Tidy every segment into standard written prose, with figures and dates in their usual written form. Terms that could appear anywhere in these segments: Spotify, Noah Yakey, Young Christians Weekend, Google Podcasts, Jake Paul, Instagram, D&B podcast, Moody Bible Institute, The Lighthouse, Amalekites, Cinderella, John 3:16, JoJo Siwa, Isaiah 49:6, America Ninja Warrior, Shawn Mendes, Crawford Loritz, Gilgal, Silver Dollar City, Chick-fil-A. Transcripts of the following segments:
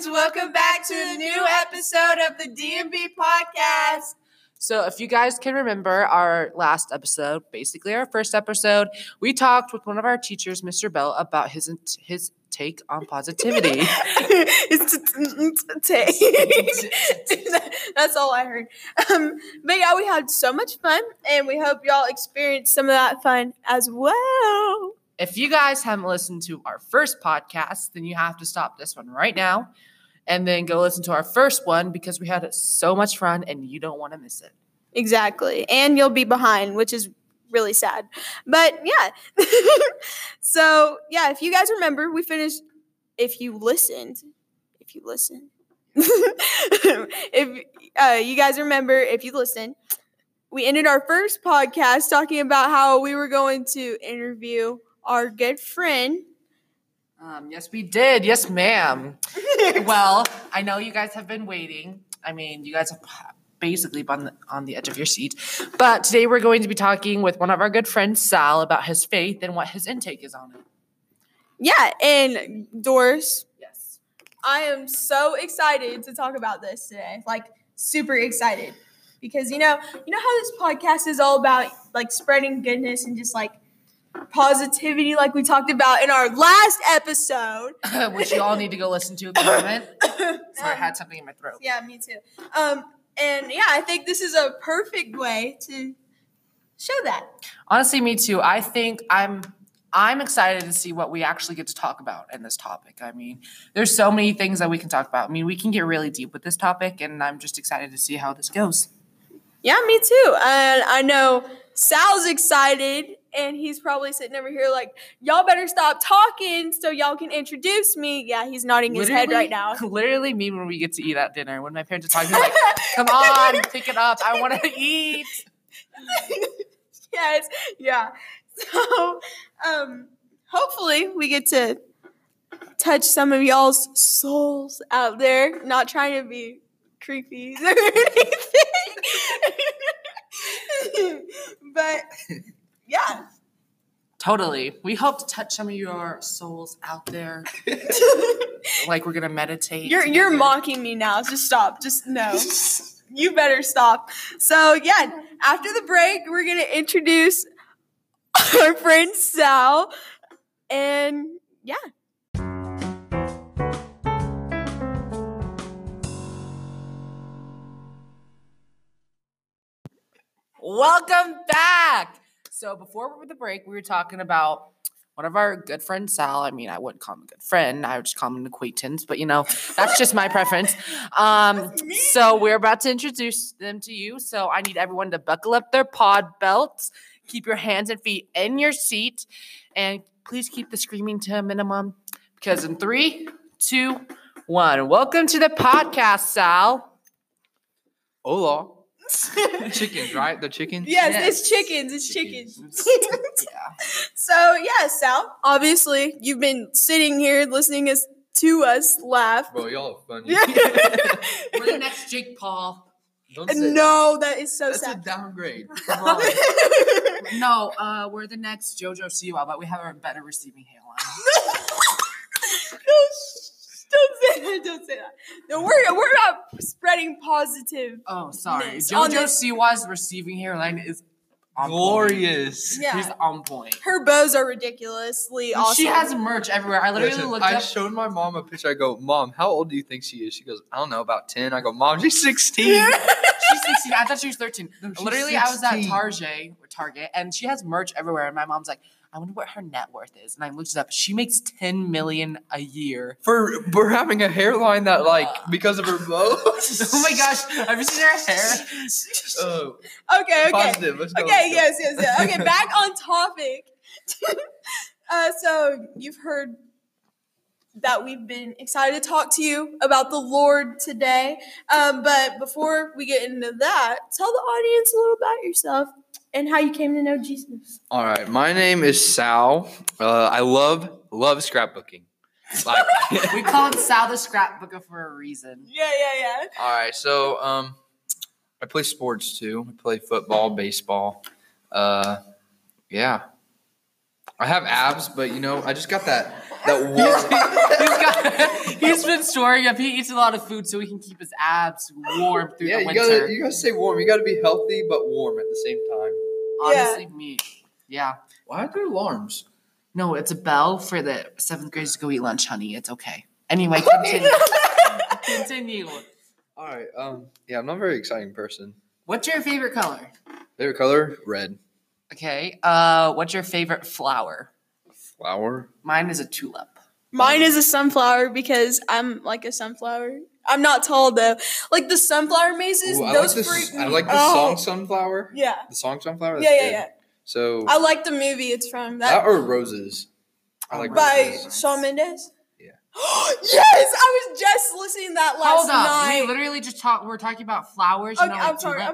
Christians, welcome back to a new episode of the D&B podcast. So if you guys can remember our last episode, basically our first episode, we talked with one of our teachers, Mr. Bell, about his take on positivity. That's all I heard. But yeah, we had so much fun, and we hope y'all experienced some of that fun as well. If you guys haven't listened to our first podcast, then you have to stop this one right now and then go listen to our first one because we had so much fun and you don't want to miss it. Exactly. And you'll be behind, which is really sad. But yeah. So yeah, if you guys remember, we finished, if you guys remember, we ended our first podcast talking about how we were going to interview our good friend. Yes, we did. Yes, ma'am. Well, I know you guys have been waiting. I mean, you guys have basically been on the edge of your seat. But today we're going to be talking with one of our good friends, Sal, about his faith and what his intake is on it. Yeah, and Doris. Yes. I am so excited to talk about this today. Like, super excited. Because, you know how this podcast is all about, like, spreading goodness and just, like, positivity like we talked about in our last episode. Which you all need to go listen to at the moment. Sorry, I had something in my throat. Yeah, me too. And yeah, I think this is a perfect way to show that. Honestly, me too. I think I'm excited to see what we actually get to talk about in this topic. I mean, there's so many things that we can talk about. I mean, we can get really deep with this topic, and I'm just excited to see how this goes. Yeah, me too. And I know Sal's excited. And he's probably sitting over here like, y'all better stop talking so y'all can introduce me. Yeah, he's nodding his head right now. Literally me when we get to eat at dinner. When my parents are talking, I'm like, come on, pick it up. I want to eat. Yes. Yeah. So hopefully we get to touch some of y'all's souls out there. Not trying to be creepy or anything. But... yeah. Totally. We hope to touch some of your souls out there. Like we're going to meditate. You're mocking me now. Just stop. Just no. You better stop. So, yeah, after the break, we're going to introduce our friend Sal. And, yeah. Welcome back. So before the break, we were talking about one of our good friends, Sal. I mean, I wouldn't call him a good friend. I would just call him an acquaintance. But, that's just my preference. So we're about to introduce them to you. So I need everyone to buckle up their pod belts, keep your hands and feet in your seat, and please keep the screaming to a minimum because in 3, 2, 1, welcome to the podcast, Sal. Hola. Chickens, right? The chickens? Yes. It's chickens. Yeah. So, yeah, Sal, obviously, you've been sitting here listening to us laugh. Bro, y'all are funny. We're the next Jake Paul. That is so sad. That's a downgrade. Come on. We're the next JoJo Siwa, but we have our better receiving hand line. Don't say that. No, we're not spreading positive. Oh, sorry. JoJo Siwa's receiving hairline is glorious. Yeah. She's on point. Her bows are ridiculously awesome. She has merch everywhere. I literally looked up. I showed my mom a picture. I go, Mom, how old do you think she is? She goes, I don't know, about 10. I go, Mom, she's 16. She's 16. I thought she was 13. No, literally, 16. I was at Target, and she has merch everywhere. And my mom's like, I wonder what her net worth is. And I looked it up. She makes $10 million a year. For having a hairline that, because of her bow. Oh, my gosh. Have you seen her hair? Oh. Okay. Positive. Let's go. Okay, yes. Okay, back on topic. So you've heard that we've been excited to talk to you about the Lord today. But before we get into that, tell the audience a little about yourself. And how you came to know Jesus. All right. My name is Sal. I love scrapbooking. We call it Sal the Scrapbooker for a reason. Yeah. All right. So I play sports too. I play football, baseball. Yeah. I have abs, but, I just got that one. He's been storing up. He eats a lot of food so he can keep his abs warm through the winter. You gotta stay warm. You gotta be healthy but warm at the same time. Honestly, me. Yeah. Why are there alarms? No, it's a bell for the 7th graders to go eat lunch, honey. It's okay. Anyway, continue. All right. I'm not a very exciting person. What's your favorite color? Favorite color? Red. Okay. What's your favorite flower? Flower? Mine is a tulip. Mine is a sunflower because I'm like a sunflower. I'm not tall though. Like the sunflower mazes, those freak me. I like the song Sunflower. Yeah. The song Sunflower? Yeah. So I like the movie it's from. That or Roses. I like Roses. By Shawn Mendes? Yeah. Yes! I was just listening to that last night. Hold up. We literally just we're talking about flowers. Okay, I'm sorry.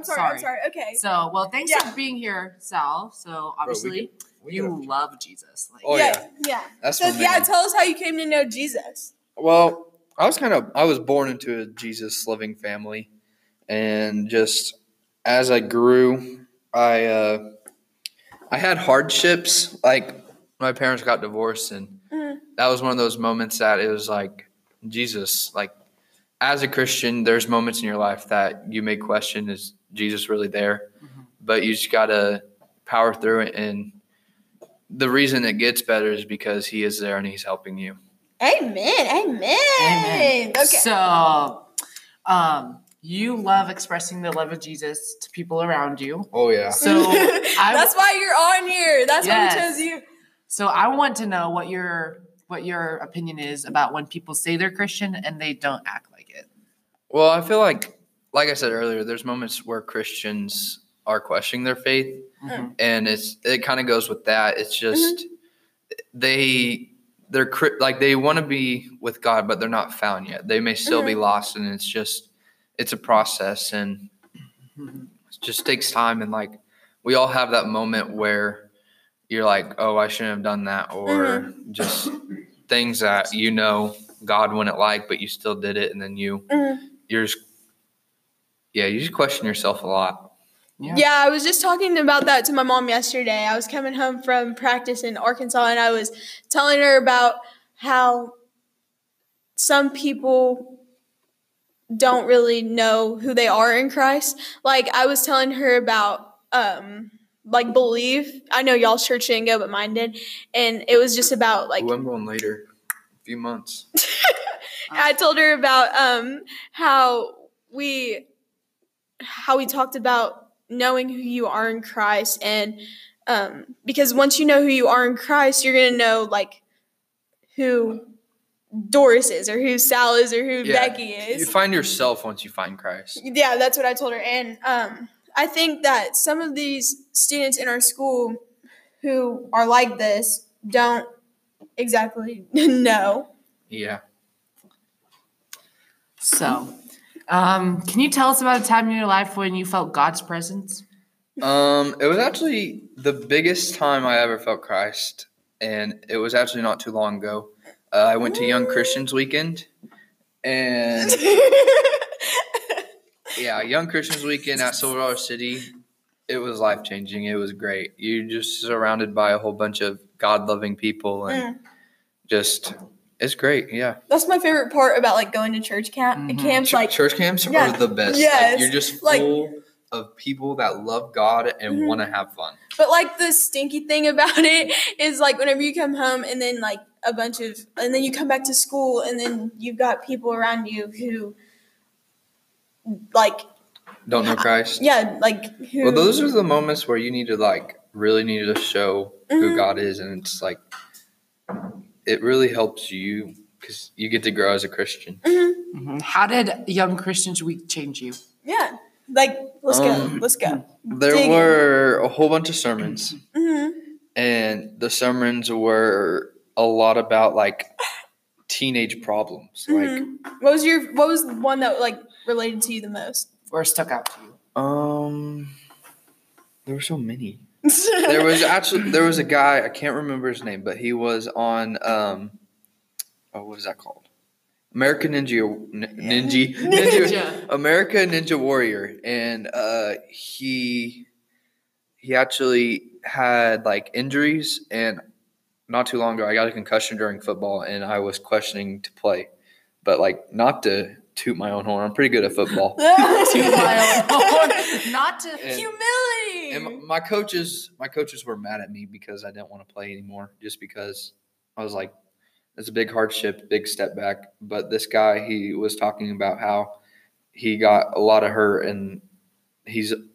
Okay. So, thanks for being here, Sal. So, obviously... You love Jesus. That's so, tell us how you came to know Jesus. Well, I was born into a Jesus-loving family. And just as I grew, I had hardships. Like, my parents got divorced, and that was one of those moments that it was like, Jesus, like, as a Christian, there's moments in your life that you may question, is Jesus really there? Mm-hmm. But you just got to power through it. And the reason it gets better is because he is there and he's helping you. Amen. Okay. So, you love expressing the love of Jesus to people around you. Oh, yeah. So that's why you're on here. That's why we chose you. So I want to know what your opinion is about when people say they're Christian and they don't act like it. Well, I feel like I said earlier, there's moments where Christians are questioning their faith. Mm-hmm. And it kind of goes with that. It's just they're like they want to be with God, but they're not found yet. They may still be lost, and it's a process, and it just takes time. And like we all have that moment where you're like, "Oh, I shouldn't have done that," or just things that God wouldn't like, but you still did it, and then you just question yourself a lot. Yeah, I was just talking about that to my mom yesterday. I was coming home from practice in Arkansas, and I was telling her about how some people don't really know who they are in Christ. Like, I was telling her about, believe. I know y'all's church didn't go, but mine did. And it was just about, like... Ooh, I'm going later. A few months. I told her about how we talked about knowing who you are in Christ, and because once you know who you are in Christ, you're going to know like who Doris is or who Sal is or who Becky is. You find yourself once you find Christ. Yeah, that's what I told her. And I think that some of these students in our school who are like this don't exactly know. Yeah. So... can you tell us about a time in your life when you felt God's presence? It was actually the biggest time I ever felt Christ, and it was actually not too long ago. I went to Young Christians Weekend, and Young Christians Weekend at Silver Dollar City. It was life-changing. It was great. You're just surrounded by a whole bunch of God-loving people, and just... It's great, yeah. That's my favorite part about like going to church camp. Camps like church camps are the best. Yes, like, you're just full of people that love God and want to have fun. But like the stinky thing about it is like whenever you come home and then like and then you come back to school and then you've got people around you who like don't know Christ. Yeah, like who. Well, those are the moments where you need to really show who God is, and it's like. It really helps you because you get to grow as a Christian. How did Young Christians Week change you? Yeah. Let's go. There were a whole bunch of sermons. And the sermons were a lot about teenage problems. Like what was the one that related to you the most or stuck out to you? There were so many. there was a guy, I can't remember his name, but he was on what was that called? America Ninja Warrior, and he actually had injuries, and not too long ago, I got a concussion during football, and I was questioning to play. But, like, not to toot my own horn. I'm pretty good at football. Not to humility. And my coaches were mad at me because I didn't want to play anymore, just because I was like, it's a big hardship, big step back. But this guy, he was talking about how he got a lot of hurt, and he's an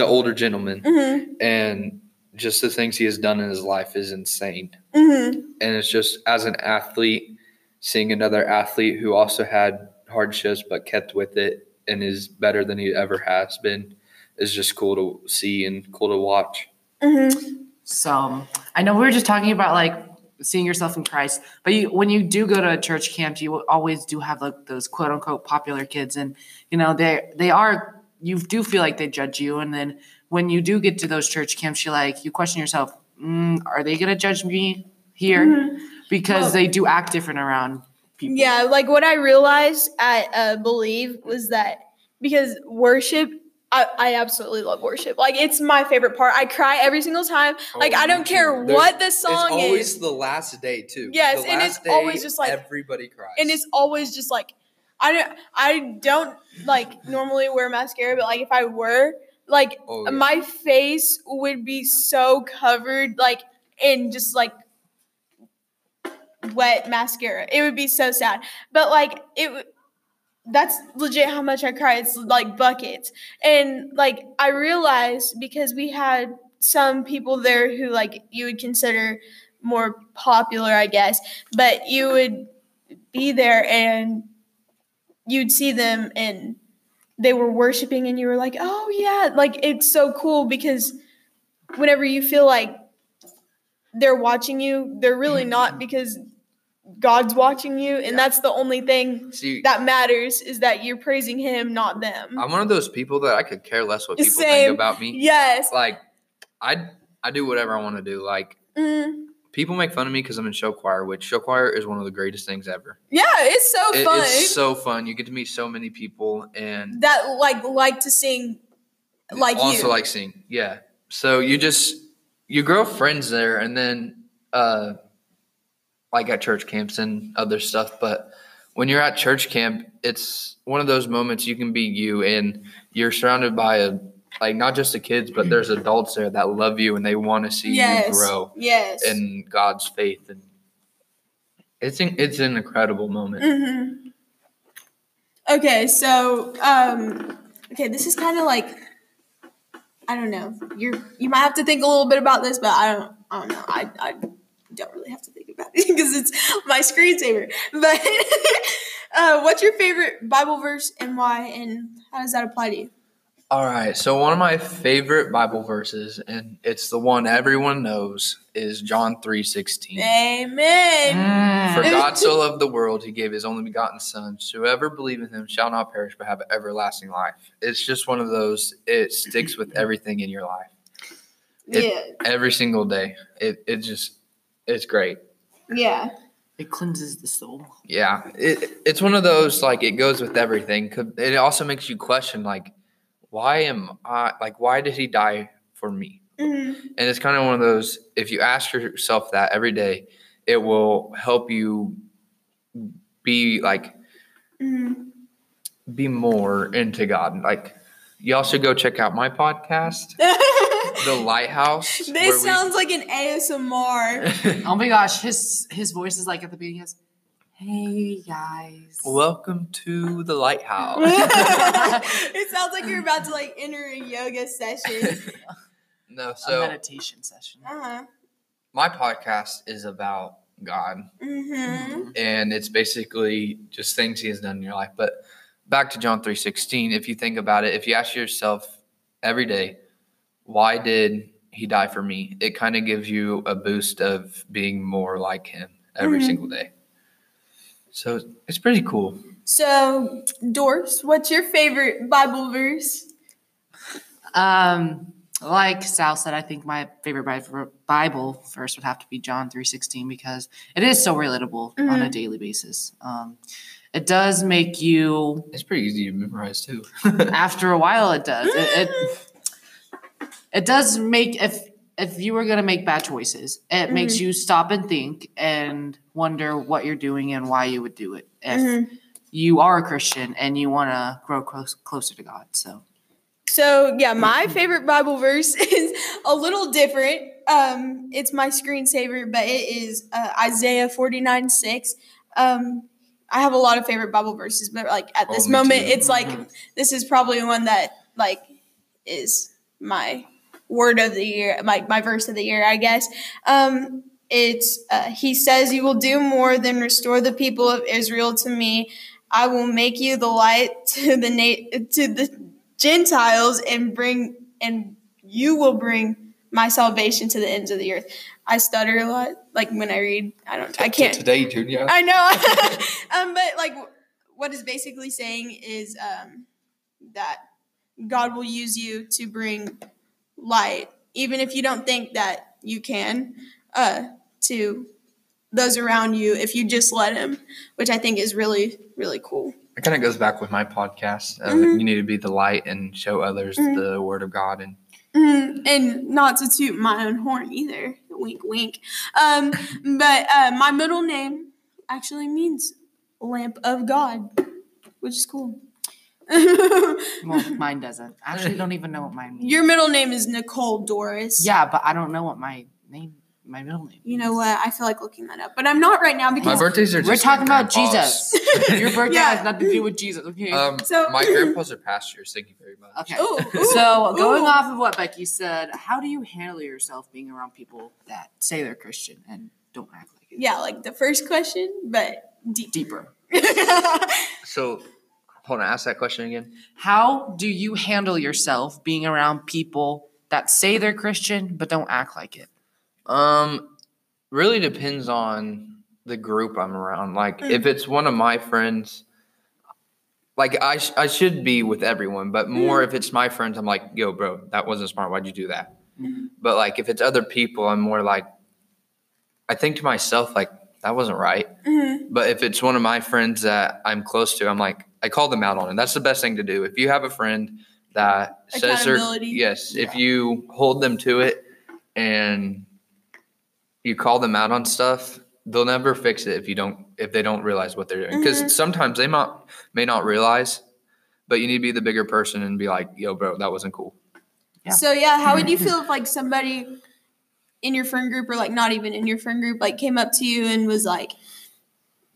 older gentleman, mm-hmm. and just the things he has done in his life is insane. Mm-hmm. And it's just, as an athlete, seeing another athlete who also had hardships but kept with it and is better than he ever has been is just cool to see and cool to watch. Mm-hmm. So I know we were just talking about, like, seeing yourself in Christ, but when you do go to a church camp, you always do have, like, those quote unquote popular kids. And, you know, they are, you do feel like they judge you. And then when you do get to those church camps, you question yourself, are they going to judge me here? Mm-hmm. Because they do act different around people. Yeah. Like, what I realized at Believe was that, because worship, I absolutely love worship. Like, it's my favorite part. I cry every single time. Like, I don't care what the song is. It's always the last day too. Yes, and it's always just like everybody cries. And it's always just like, I don't like normally wear mascara, but, like, if I were, like, my face would be so covered, like, in just, like, wet mascara. It would be so sad. But, like, that's legit how much I cry. It's like buckets. And, like, I realized, because we had some people there who, like, you would consider more popular, I guess, but you would be there and you'd see them and they were worshiping and you were like, oh yeah, like, it's so cool, because whenever you feel like they're watching you, they're really not, because God's watching you, and that's the only thing that matters, is that you're praising him, not them. I'm one of those people that I could care less what people think about me. Yes. Like, I do whatever I want to do. Like, people make fun of me because I'm in show choir, which show choir is one of the greatest things ever. Yeah, it's so fun. It's so fun. You get to meet so many people and that like to sing like also you. Also like sing, yeah. So you grow friends there, and then like at church camps and other stuff. But when you're at church camp, it's one of those moments you can be you, and you're surrounded by not just the kids, but there's adults there that love you and they want to see you grow in God's faith. And it's an incredible moment. Mm-hmm. Okay. So, this is kind of like, I don't know. You might have to think a little bit about this, but I don't know. I don't really have to think about it because it's my screensaver. But what's your favorite Bible verse and why, and how does that apply to you? All right, so one of my favorite Bible verses, and it's the one everyone knows, is John 3:16. Amen. For God so loved the world, he gave his only begotten son. Whoever believes in him shall not perish but have everlasting life. It's just one of those, it sticks with everything in your life. Every single day. It's great. Yeah. It cleanses the soul. Yeah. It's one of those, like, it goes with everything. It also makes you question, like, why did he die for me? Mm-hmm. And it's kind of one of those, if you ask yourself that every day, it will help you be like, be more into God. Like, you also go check out my podcast, The Lighthouse. This sounds like an ASMR. Oh my gosh. His voice is like at the beginning, hey guys. Welcome to The Lighthouse. It sounds like you're about to enter a yoga session. No, so a meditation session. Uh-huh. My podcast is about God. Mm-hmm. And it's basically just things he has done in your life. But back to John 3:16, if you think about it, if you ask yourself every day, why did he die for me? It kind of gives you a boost of being more like him every single day. So it's pretty cool. So, Dorse, what's your favorite Bible verse? Like Sal said, I think my favorite Bible verse would have to be John 3:16 because it is so relatable on a daily basis. It does make you... It's pretty easy to memorize, too. After a while, it does. It does make... If if you were going to make bad choices, it mm-hmm. makes you stop and think and wonder what you're doing and why you would do it. If mm-hmm. you are a Christian and you want to grow closer to God. So yeah, my favorite Bible verse is a little different. It's my screensaver, but it is Isaiah 49:6. I have a lot of favorite Bible verses, but like at this moment, it's like this is probably one that like is my word of the year, my verse of the year, I guess. It's he says, "You will do more than restore the people of Israel to me. I will make you the light to the Gentiles and you will bring my salvation to the ends of the earth." I stutter a lot, like when I read. I can't today, Junior. I know, but like what is basically saying is that God will use you to bring light, even if you don't think that you can, to those around you if you just let Him, which I think is really, really cool. It kind of goes back with my podcast. Mm-hmm. You need to be the light and show others mm-hmm. the word of God. And mm-hmm. and not to toot my own horn either. Wink, wink. But my middle name actually means lamp of God, which is cool. Well, mine doesn't. I actually don't even know what mine means. Your middle name is Nicole Doris. Yeah, but I don't know what my middle name. You know what? I feel like looking that up, but I'm not right now because my birthdays are just we're talking about Jesus. Your birthday has nothing to do with Jesus. Okay. So my grandpas are pastors. Thank you very much. Okay. Ooh, so going off of what Becky said, how do you handle yourself being around people that say they're Christian and don't act like it? Yeah, like the first question, but deeper. So hold on, ask that question again. How do you handle yourself being around people that say they're Christian but don't act like it? Really depends on the group I'm around. Like if it's one of my friends, like I should be with everyone, but more if it's my friends, I'm like, yo, bro, that wasn't smart. Why'd you do that? Mm-hmm. But like if it's other people, I'm more like, I think to myself, like that wasn't right. Mm-hmm. But if it's one of my friends that I'm close to, I'm like, I call them out on it. That's the best thing to do. If you have a friend that says they're, if you hold them to it and you call them out on stuff, they'll never fix it if they don't realize what they're doing. Because mm-hmm. sometimes they may not realize, but you need to be the bigger person and be like, yo, bro, that wasn't cool. Yeah. So, yeah, how would you feel if, like, somebody in your friend group or, like, not even in your friend group, like, came up to you and was like,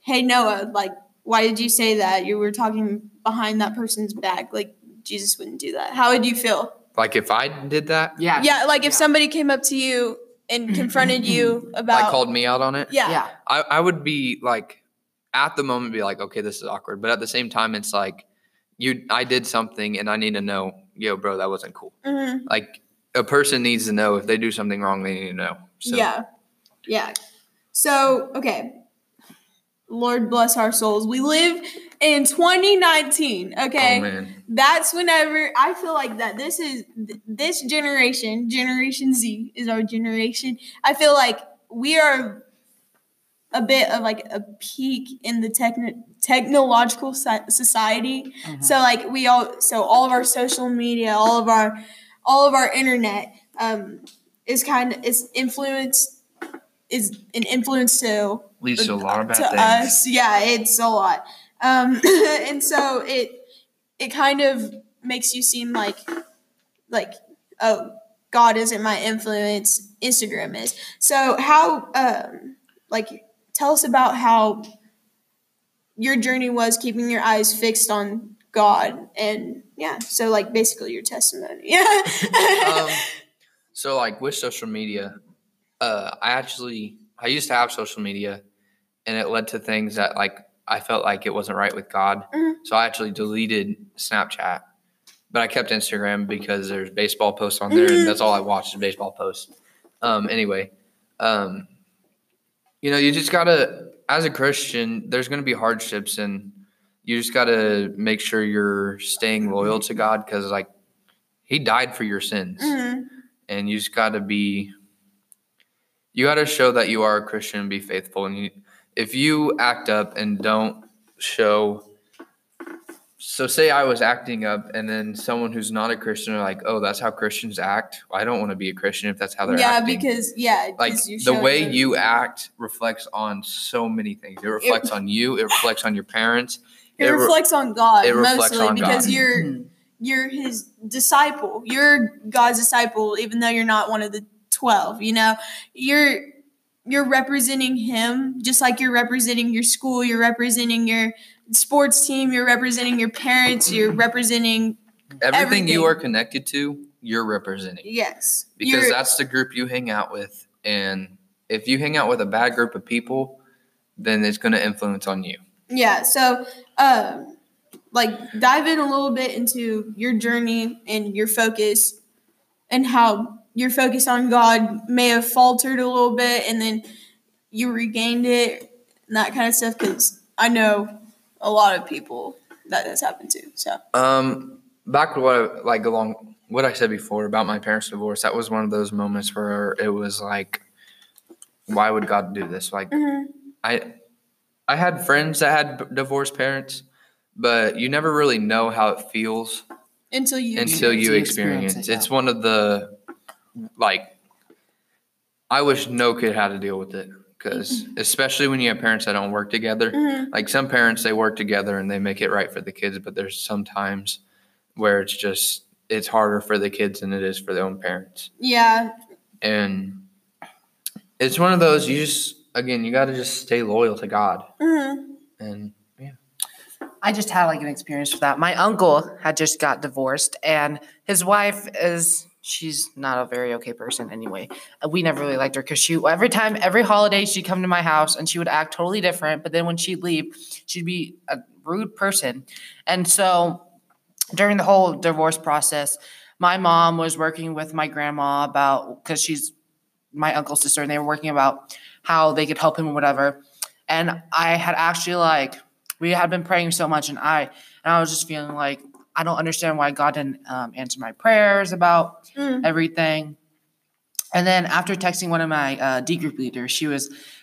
hey, Noah, like, why did you say that? You were talking behind that person's back. Like, Jesus wouldn't do that. How would you feel? Like, if I did that? Yeah. Yeah, like, if somebody came up to you and confronted you about... Like called me out on it? Yeah. I would be like, at the moment be like, okay, this is awkward. But at the same time, it's like, I did something and I need to know, yo, bro, that wasn't cool. Mm-hmm. Like a person needs to know if they do something wrong, they need to know. So. Yeah. Yeah. So, okay. Lord bless our souls. We live in 2019, okay? Oh, man. That's whenever I feel like that. This is this generation, Generation Z is our generation. I feel like we are a bit of like a peak in the technological society. Mm-hmm. So like all of our social media, all of our internet is influenced. Is an influence to leads to a lot of bad things. Us. Yeah, it's a lot, and so it kind of makes you seem like oh, God isn't my influence. Instagram is. So how tell us about how your journey was keeping your eyes fixed on God and so like basically your testimony. Yeah. So like with social media. I used to have social media and it led to things that like, I felt like it wasn't right with God. Mm-hmm. So I actually deleted Snapchat, but I kept Instagram because there's baseball posts on there mm-hmm. and that's all I watched is baseball posts. Anyway, you know, you just gotta, as a Christian, there's going to be hardships and you just gotta make sure you're staying loyal to God. Cause like He died for your sins mm-hmm. and you just gotta You got to show that you are a Christian and be faithful. And if you act up and don't show So say I was acting up, and then someone who's not a Christian are like, oh, that's how Christians act. I don't want to be a Christian if that's how they're acting. Yeah, like the way you act reflects on so many things. It reflects on you. It reflects on your parents. It reflects on God mostly because you're his disciple. You're God's disciple, even though you're not one of the 12, you know, you're representing him just like you're representing your school. You're representing your sports team, you're representing your parents, you're representing everything you are connected to, you're representing. Yes. Because that's the group you hang out with. And if you hang out with a bad group of people, then it's going to influence on you. Yeah. So, dive in a little bit into your journey and your focus and how your focus on God may have faltered a little bit and then you regained it and that kind of stuff. Because I know a lot of people that has happened to. So, back to what I said before about my parents' divorce. That was one of those moments where it was like, why would God do this? Like, I had friends that had divorced parents, but you never really know how it feels until you experience it. It's one of the I wish no kid had to deal with it. Because especially when you have parents that don't work together, like some parents, they work together and they make it right for the kids. But there's some times where it's harder for the kids than it is for their own parents. Yeah. And it's one of those you got to just stay loyal to God. And yeah. I just had an experience with that. My uncle had just got divorced and his wife is... She's not a very okay person anyway. We never really liked her because every holiday she'd come to my house and she would act totally different. But then when she'd leave, she'd be a rude person. And so during the whole divorce process, my mom was working with my grandma about, because she's my uncle's sister, and they were working about how they could help him or whatever. And I had actually we had been praying so much and I was just feeling like, I don't understand why God didn't answer my prayers about everything. And then after texting one of my D group leaders,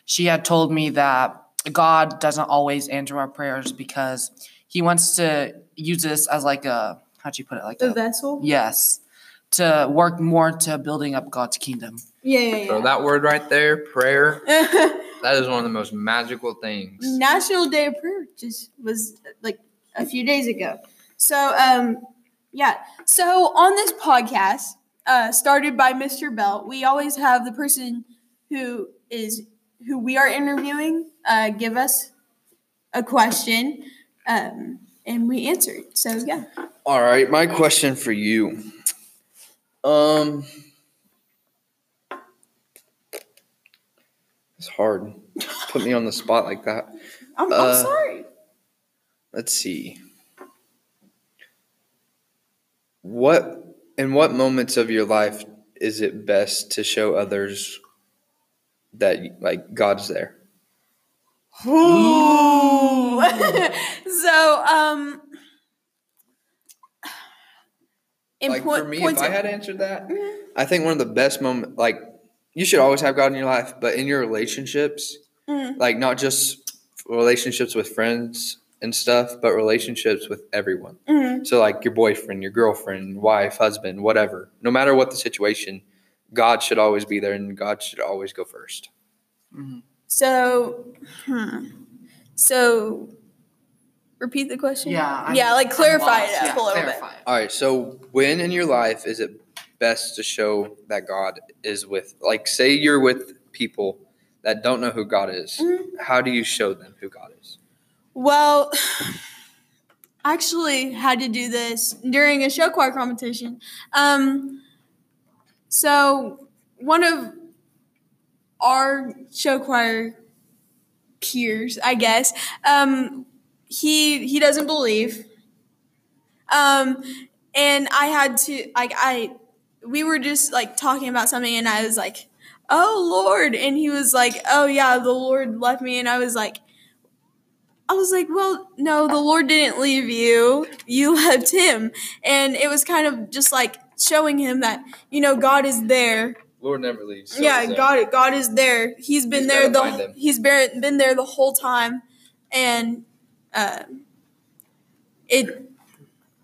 she had told me that God doesn't always answer our prayers because he wants to use us as a vessel? Yes. To work more to building up God's kingdom. Yeah. So that word right there, prayer, that is one of the most magical things. National Day of Prayer just was a few days ago. So, So on this podcast, started by Mr. Bell, we always have the person who we are interviewing give us a question, and we answer it. So, yeah. All right. My question for you. It's hard. Put me on the spot like that. I'm sorry. Let's see. In what moments of your life is it best to show others that God's there? Ooh. For me, if I had answered that, I think one of the best moments, you should always have God in your life, but in your relationships, not just relationships with friends and stuff, but relationships with everyone. So your boyfriend, your girlfriend, wife, husband, whatever, no matter what the situation, God should always be there and God should always go first. So repeat the question. Clarify it up a little bit. All right. So when in your life is it best to show that God is with, say you're with people that don't know who God is, how do you show them who God is? Well, I actually had to do this during a show choir competition. So one of our show choir peers, I guess, he doesn't believe. And I had to, we were just talking about something and I was like, oh, Lord. And he was like, oh yeah, the Lord left me. And I was like, well, no, the Lord didn't leave you. You left him. And it was kind of just showing him that, God is there. Lord never leaves. So yeah, God is there. He's been there the whole time. And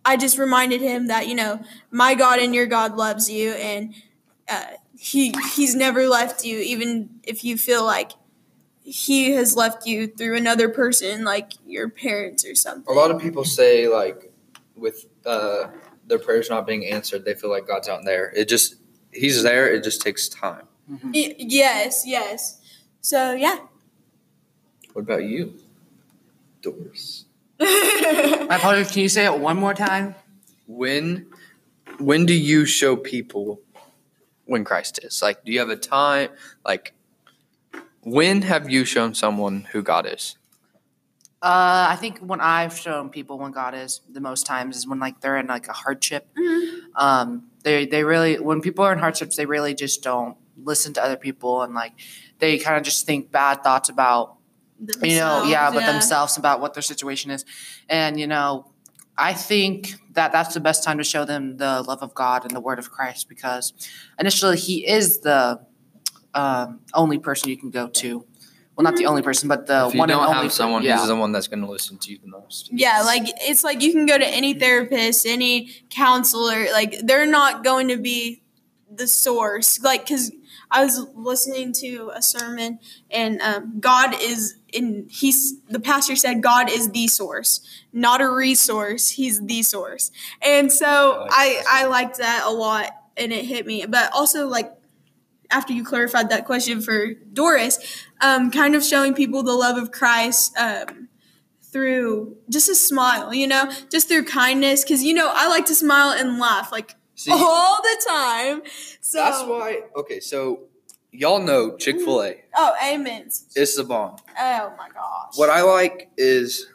I just reminded him that, you know, my God and your God loves you, and he's never left you, even if you feel like he has left you through another person, like your parents or something. A lot of people say, like, with their prayers not being answered, they feel like God's not there. He's there. It just takes time. Mm-hmm. Yes. So, yeah. What about you, Doris? My apologies. Can you say it one more time? When do you show people when Christ is? Like, do you have a time? Like, when have you shown someone who God is? I think when I've shown people when God is the most times is when, like, they're in, like, a hardship. Mm-hmm. They really, when people are in hardships, they really just don't listen to other people, and, like, they kind of just think bad thoughts about themselves, themselves, about what their situation is. And, you know, I think that that's the best time to show them the love of God and the word of Christ, because initially he is the only person you can go to. Well, not the only person, but the one and only. If you don't have someone, he's the one that's going to listen to you the most. Yeah, like, it's like you can go to any therapist, any counselor. Like, they're not going to be the source. Like, because I was listening to a sermon, and God is the pastor said God is the source, not a resource. He's the source. And so I liked that a lot, and it hit me. But also, like, after you clarified that question for Doris, kind of showing people the love of Christ through just a smile, you know, just through kindness. Because, you know, I like to smile and laugh, like, all the time. So that's why, so y'all know Chick-fil-A. Oh, amen. It's the bomb. Oh, my gosh. What I like is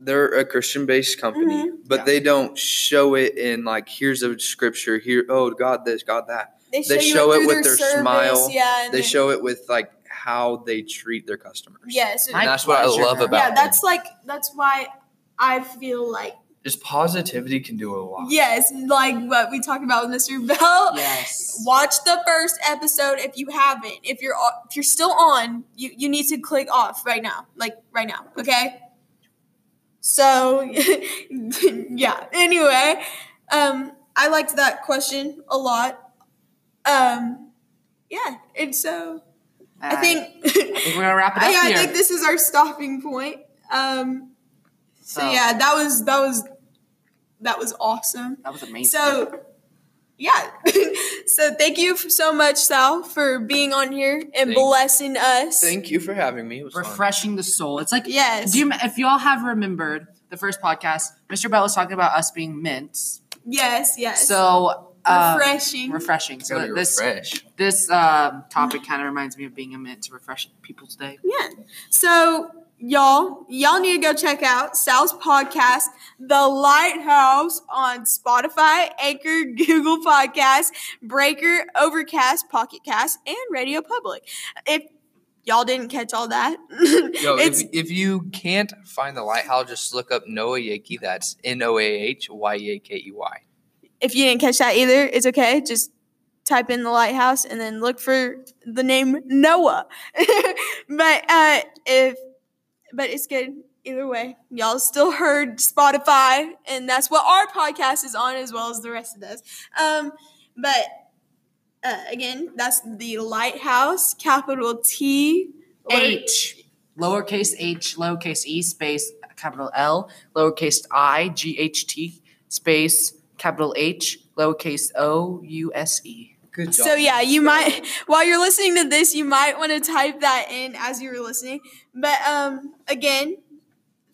they're a Christian-based company, but they don't show it in, like, here's a scripture, here, oh, God this, God that. They show it with their service, smile. Yeah, they show it with, like, how they treat their customers. Yes, and that's what I love about it. Yeah, that's like that's why I feel like just positivity can do a lot. Yes, like what we talked about with Mr. Bell. Yes, watch the first episode if you haven't. If you're still on, you need to click off right now, like right now. Okay. So, yeah. Anyway, I liked that question a lot. And so I think we're gonna wrap it up here. I think this is our stopping point. That was awesome. That was amazing. So, yeah. So thank you so much, Sal, for being on here and blessing us. Thank you for having me. It was refreshing the soul. It's like, yes. If you all have remembered the first podcast, Mr. Bell was talking about us being mints. Yes. So. Refreshing. So this topic kind of reminds me of being a mint to refresh people's day. Yeah. So y'all need to go check out Sal's podcast, The Lighthouse, on Spotify, Anchor, Google Podcasts, Breaker, Overcast, Pocket Cast, and Radio Public. If y'all didn't catch all that. Yo, if you can't find The Lighthouse, just look up Noah Yakey. That's Noahyakey. If you didn't catch that either, it's okay. Just type in The Lighthouse and then look for the name Noah. But it's good either way. Y'all still heard Spotify, and that's what our podcast is on, as well as the rest of us. Again, that's The Lighthouse, capital T H, lowercase h, lowercase e, space capital L, lowercase I, GHT, space capital H, lowercase o, U-S-E. Good job. So, yeah, you might, while you're listening to this, you might want to type that in as you were listening. But, again,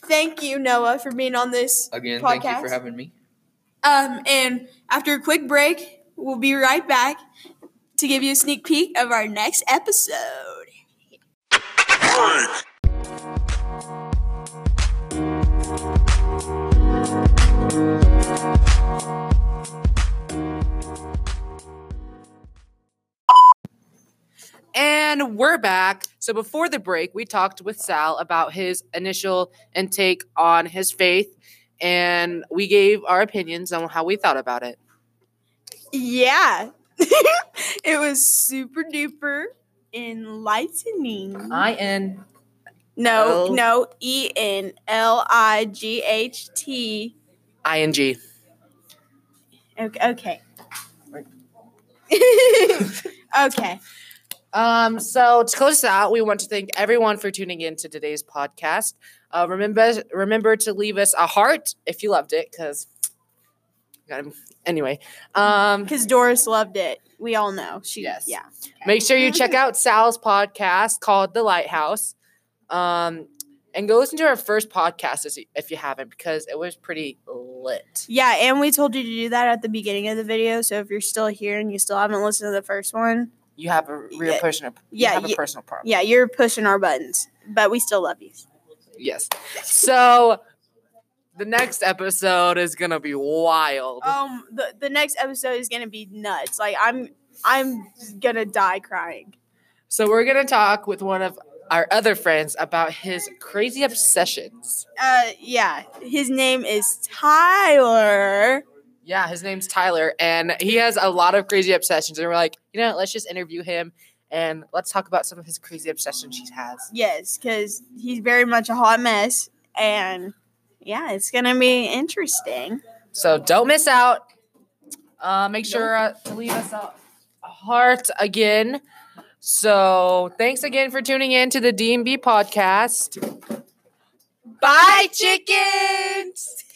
thank you, Noah, for being on this podcast. Thank you for having me. And after a quick break, we'll be right back to give you a sneak peek of our next episode. And we're back. So before the break, we talked with Sal about his initial intake on his faith, and we gave our opinions on how we thought about it. Yeah. It was super duper enlightening. I-N-G. Okay. Okay. So to close this out, we want to thank everyone for tuning in to today's podcast. Remember to leave us a heart if you loved it, because anyway, because Doris loved it. We all know she. Yes. Yeah. Okay. Make sure you check out Sal's podcast called The Lighthouse, and go listen to our first podcast if you haven't, because it was pretty lit. Yeah, and we told you to do that at the beginning of the video. So if you're still here and you still haven't listened to the first one, you have a real personal. Yeah, you have a personal problem. Yeah, you're pushing our buttons, but we still love you. Yes. So the next episode is gonna be wild. The next episode is gonna be nuts. Like I'm gonna die crying. So we're gonna talk with one of our other friends about his crazy obsessions. Yeah. His name is Tyler. Yeah, his name's Tyler, and he has a lot of crazy obsessions. And we're like, let's just interview him. And let's talk about some of his crazy obsessions she has. Yes, because he's very much a hot mess. And, yeah, it's going to be interesting. So don't miss out. Make sure to leave us a heart again. So thanks again for tuning in to the D&B podcast. Bye, chickens!